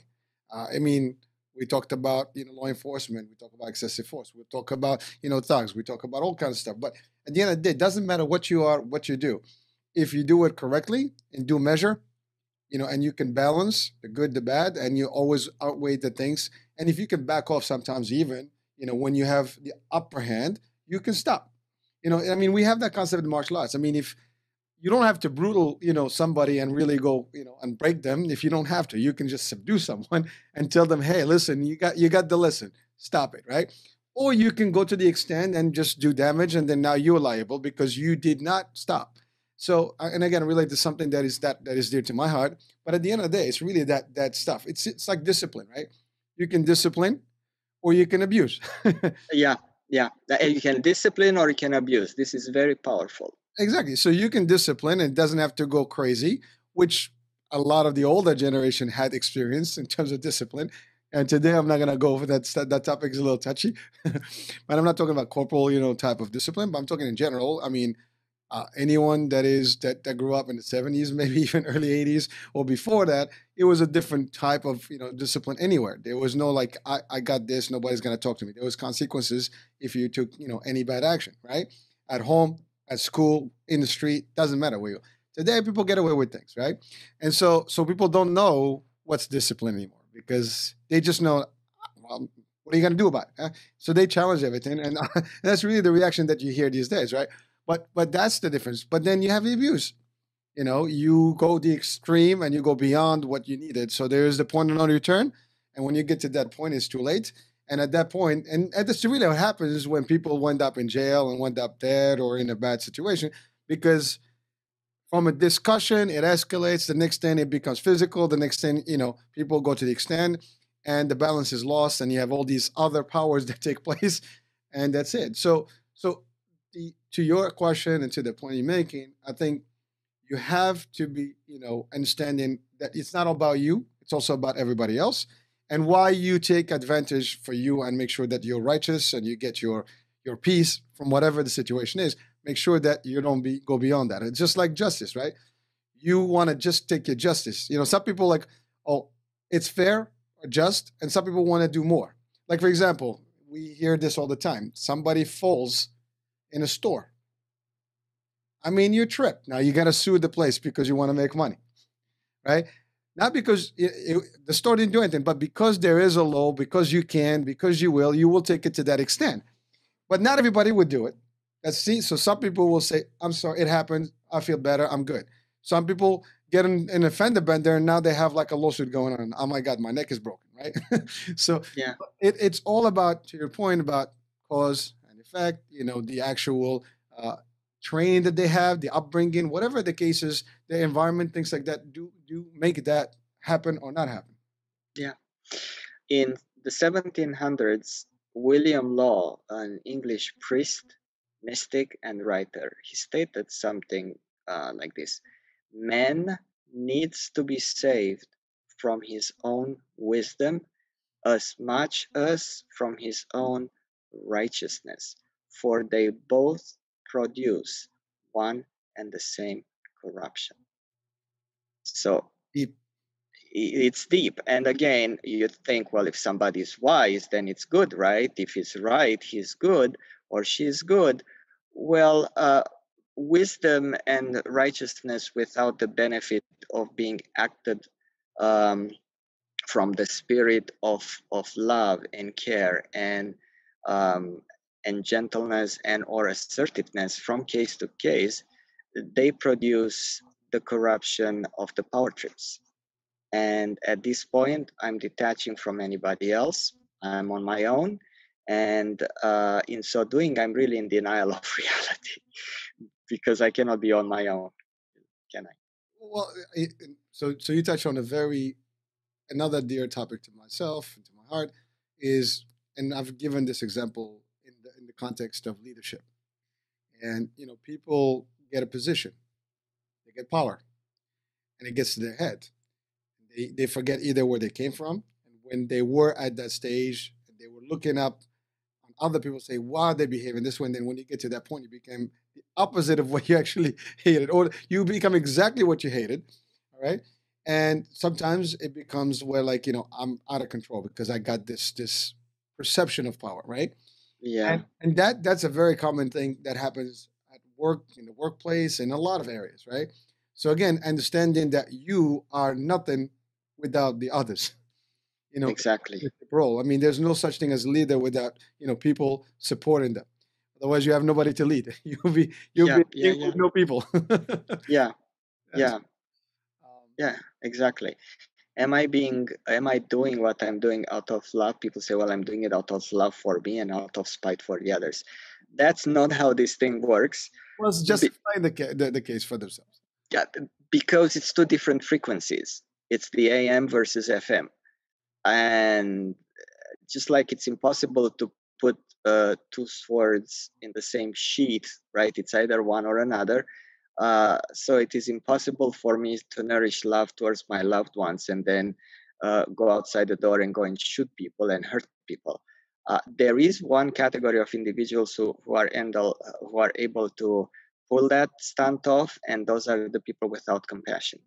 I mean, we talked about, you know, law enforcement. We talk about excessive force. We talk about, you know, thugs. We talk about all kinds of stuff. But at the end of the day, it doesn't matter what you are, what you do. If you do it correctly and do measure, you know, and you can balance the good, the bad, and you always outweigh the things. And if you can back off sometimes even, you know, when you have the upper hand, you can stop. You know, I mean, we have that concept in martial arts. I mean, if you don't have to brutal, you know, somebody and really go, you know, and break them, if you don't have to, you can just subdue someone and tell them, hey, listen, you got the lesson. Stop it, right? Or you can go to the extent and just do damage, and then now you're liable because you did not stop. So, and again, relate to something that is dear to my heart. But at the end of the day, it's really that stuff. It's like discipline, right? You can discipline, or you can abuse. Yeah. You can discipline or you can abuse. This is very powerful. Exactly. So you can discipline. It doesn't have to go crazy, which a lot of the older generation had experienced in terms of discipline. And today I'm not going to go over that. That topic is a little touchy, but I'm not talking about corporal, you know, type of discipline. But I'm talking in general. I mean, anyone that grew up in the 70s, maybe even early 80s or before that, it was a different type of, you know, discipline anywhere. There was no like, I got this, nobody's going to talk to me. There was consequences if you took, you know, any bad action, right? At home, at school, in the street, doesn't matter where you are. Today, people get away with things, right? And so people don't know what's discipline anymore because they just know, well, what are you going to do about it? So they challenge everything. And that's really the reaction that you hear these days, right? But that's the difference. But then you have the abuse. You know, you go the extreme and you go beyond what you needed. So there is the point of no return. And when you get to that point, it's too late. And at that point, and that's really what happens is when people wind up in jail and wind up dead or in a bad situation, because from a discussion, it escalates. The next thing, it becomes physical. The next thing, you know, people go to the extent and the balance is lost and you have all these other powers that take place and that's it. So to your question and to the point you're making, I think you have to be, you know, understanding that it's not about you. It's also about everybody else. And why you take advantage for you and make sure that you're righteous and you get your peace from whatever the situation is. Make sure that you don't go beyond that. It's just like justice, right? You want to just take your justice. You know, some people like, oh, it's fair or just, and some people want to do more. Like, for example, we hear this all the time. Somebody falls in a store. I mean, you trip. Now, you got to sue the place because you want to make money, right? Not because the store didn't do anything, but because there is a law, because you can, because you will take it to that extent. But not everybody would do it. So some people will say, I'm sorry, it happened. I feel better. I'm good. Some people get an offender bender and now they have like a lawsuit going on. Oh my God, my neck is broken, right? So yeah, it's all about, to your point, about cause and effect, you know, the actual training that they have, the upbringing, whatever the case is, the environment, things like that, do make that happen or not happen. Yeah. In the 1700s, William Law, an English priest, mystic, and writer, he stated something like this: man needs to be saved from his own wisdom as much as from his own righteousness, for they both produce one and the same corruption. So deep. It's deep. And again, you think, well, if somebody is wise, then it's good, right? If he's right, he's good, or she's good. Well, wisdom and righteousness without the benefit of being acted from the spirit of love and care and gentleness and or assertiveness from case to case, they produce the corruption of the power trips. And at this point, I'm detaching from anybody else. I'm on my own. And in so doing, I'm really in denial of reality because I cannot be on my own, can I? Well, so you touched on another dear topic to myself and to my heart is, and I've given this example in the context of leadership. And, you know, people get a position, they get power, and it gets to their head. They forget either where they came from, and when they were at that stage, they were looking up. Other people say, why are they behaving this way? And then when you get to that point, you become the opposite of what you actually hated, or you become exactly what you hated, all right? And sometimes it becomes where, like, you know, I'm out of control because I got this perception of power, right? Yeah. And that's a very common thing that happens at work, in the workplace, in a lot of areas, right? So again, understanding that you are nothing without the others. You know, exactly. Role. I mean, there's no such thing as leader without, you know, people supporting them. Otherwise, you have nobody to lead. You'll be no people. Exactly. Am I doing what I'm doing out of love? People say, well, I'm doing it out of love for me and out of spite for the others. That's not how this thing works. Well, it's just the case for themselves. Yeah, because it's two different frequencies. It's the AM versus FM. And just like it's impossible to put two swords in the same sheath, right? It's either one or another. So it is impossible for me to nourish love towards my loved ones and then go outside the door and go and shoot people and hurt people. There is one category of individuals who are able to pull that stunt off, and those are the people without compassion,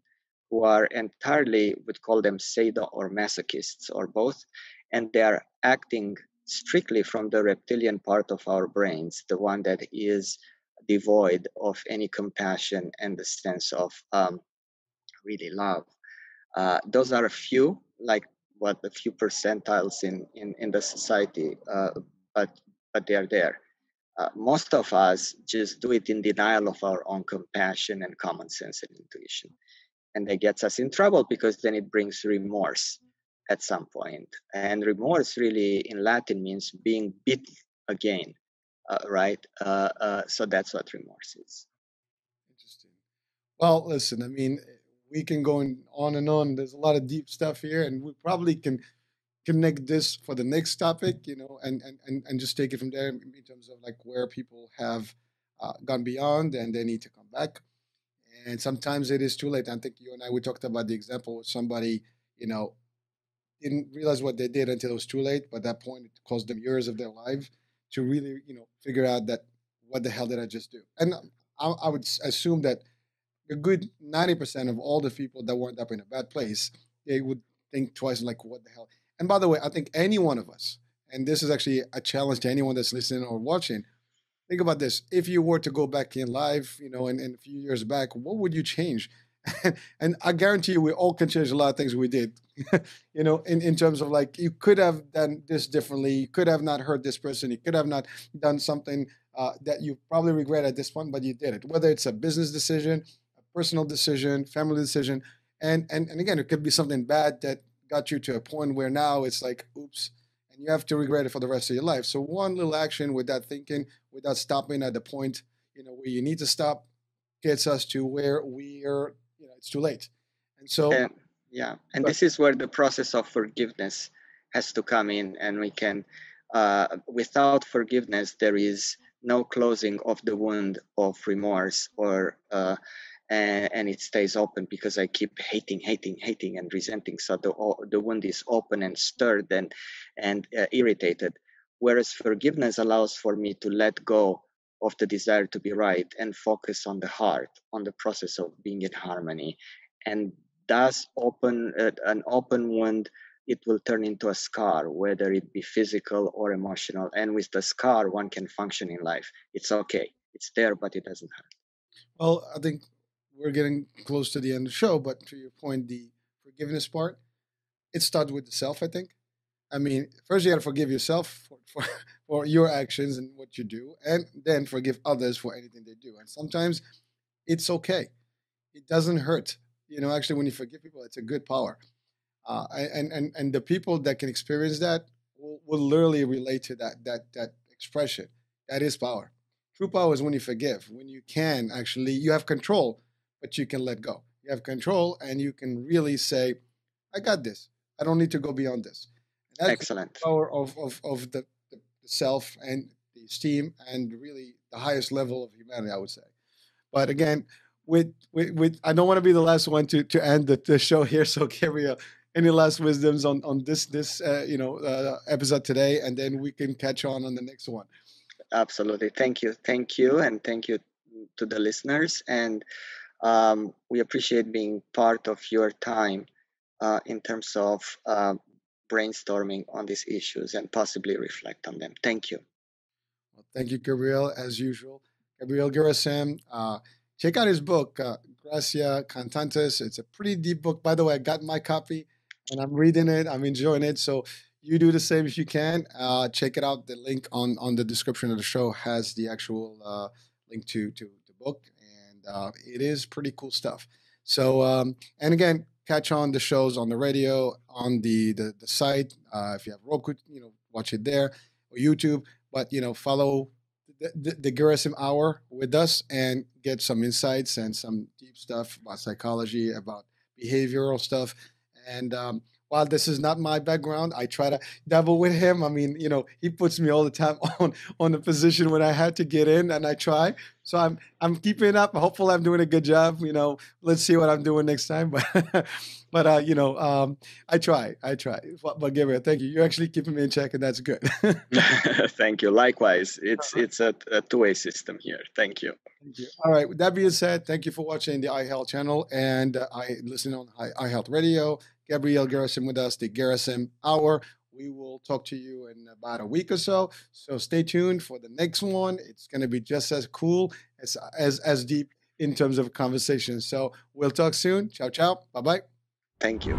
who are entirely, would call them sado or masochists or both, and they are acting strictly from the reptilian part of our brains, the one that is devoid of any compassion and the sense of really love. Those are a few, like what the few percentiles in the society, but they are there. most of us just do it in denial of our own compassion and common sense and intuition. And that gets us in trouble because then it brings remorse at some point. And remorse really in Latin means being bitten again, right? So that's what remorse is. Interesting. Well, listen, I mean, we can go on and on. There's a lot of deep stuff here, and we probably can connect this for the next topic, you know, and just take it from there in terms of like where people have gone beyond and they need to come back. And sometimes it is too late. I think you and I, we talked about the example of somebody, you know, didn't realize what they did until it was too late. But at that point, it caused them years of their life to really, you know, figure out that what the hell did I just do? And I would assume that a good 90% of all the people that wound up in a bad place, they would think twice, like, what the hell? And by the way, I think any one of us, and this is actually a challenge to anyone that's listening or watching, think about this. If you were to go back in life, you know, and a few years back, what would you change? And I guarantee you, we all can change a lot of things we did, you know, in terms of like, you could have done this differently. You could have not hurt this person. You could have not done something that you probably regret at this point, but you did it. Whether it's a business decision, a personal decision, family decision. And again, it could be something bad that got you to a point where now it's like, oops, and you have to regret it for the rest of your life. So one little action without thinking, without stopping at the point, you know, where you need to stop gets us to where we are, you know, it's too late. And so, yeah. And this is where the process of forgiveness has to come in. And we can, without forgiveness, there is no closing of the wound of remorse or, and it stays open because I keep hating and resenting. So the wound is open and stirred and irritated. Whereas forgiveness allows for me to let go of the desire to be right and focus on the heart, on the process of being in harmony. And thus open an open wound, it will turn into a scar, whether it be physical or emotional. And with the scar, one can function in life. It's okay. It's there, but it doesn't hurt. Well, I think we're getting close to the end of the show, but to your point, the forgiveness part, it starts with the self, I think. I mean, first you got to forgive yourself for your actions and what you do, and then forgive others for anything they do. And sometimes it's okay. It doesn't hurt. You know, actually, when you forgive people, it's a good power. And the people that can experience that will literally relate to that expression. That is power. True power is when you forgive, when you can actually, you have control, but you can let go. You have control and you can really say, I got this. I don't need to go beyond this. And that's excellent. The power of the self and the esteem and really the highest level of humanity, I would say. But again, with I don't want to be the last one to end the show here. So Gabriel, any last wisdoms on this episode today, and then we can catch on the next one. Absolutely. Thank you. And thank you to the listeners. And we appreciate being part of your time in terms of brainstorming on these issues and possibly reflect on them. Thank you. Well, thank you, Gabriel, as usual. Gabriel Gherasim, check out his book, Gratia Cantantes. It's a pretty deep book. By the way, I got my copy and I'm reading it. I'm enjoying it. So you do the same if you can. Check it out. The link on the description of the show has the actual link to the book. It is pretty cool stuff. So, and again, catch on the shows on the radio, on the site. If you have Roku, you know, watch it there, or YouTube. But, you know, follow the Gherasim Hour with us and get some insights and some deep stuff about psychology, about behavioral stuff. And while this is not my background, I try to dabble with him. I mean, you know, he puts me all the time on the position when I had to get in, and I try. So I'm keeping up. Hopefully, I'm doing a good job. You know, let's see what I'm doing next time. But you know, I try. But Gabriel, thank you. You're actually keeping me in check, and that's good. Thank you. Likewise, it's a two-way system here. Thank you. Thank you. All right. With that being said, thank you for watching the iHealth channel and listening on iHealth Radio. Gabriel Gherasim with us, the Gherasim Hour. We will talk to you in about a week or so. So stay tuned for the next one. It's going to be just as cool, as deep in terms of conversation. So we'll talk soon. Ciao, ciao. Bye-bye. Thank you.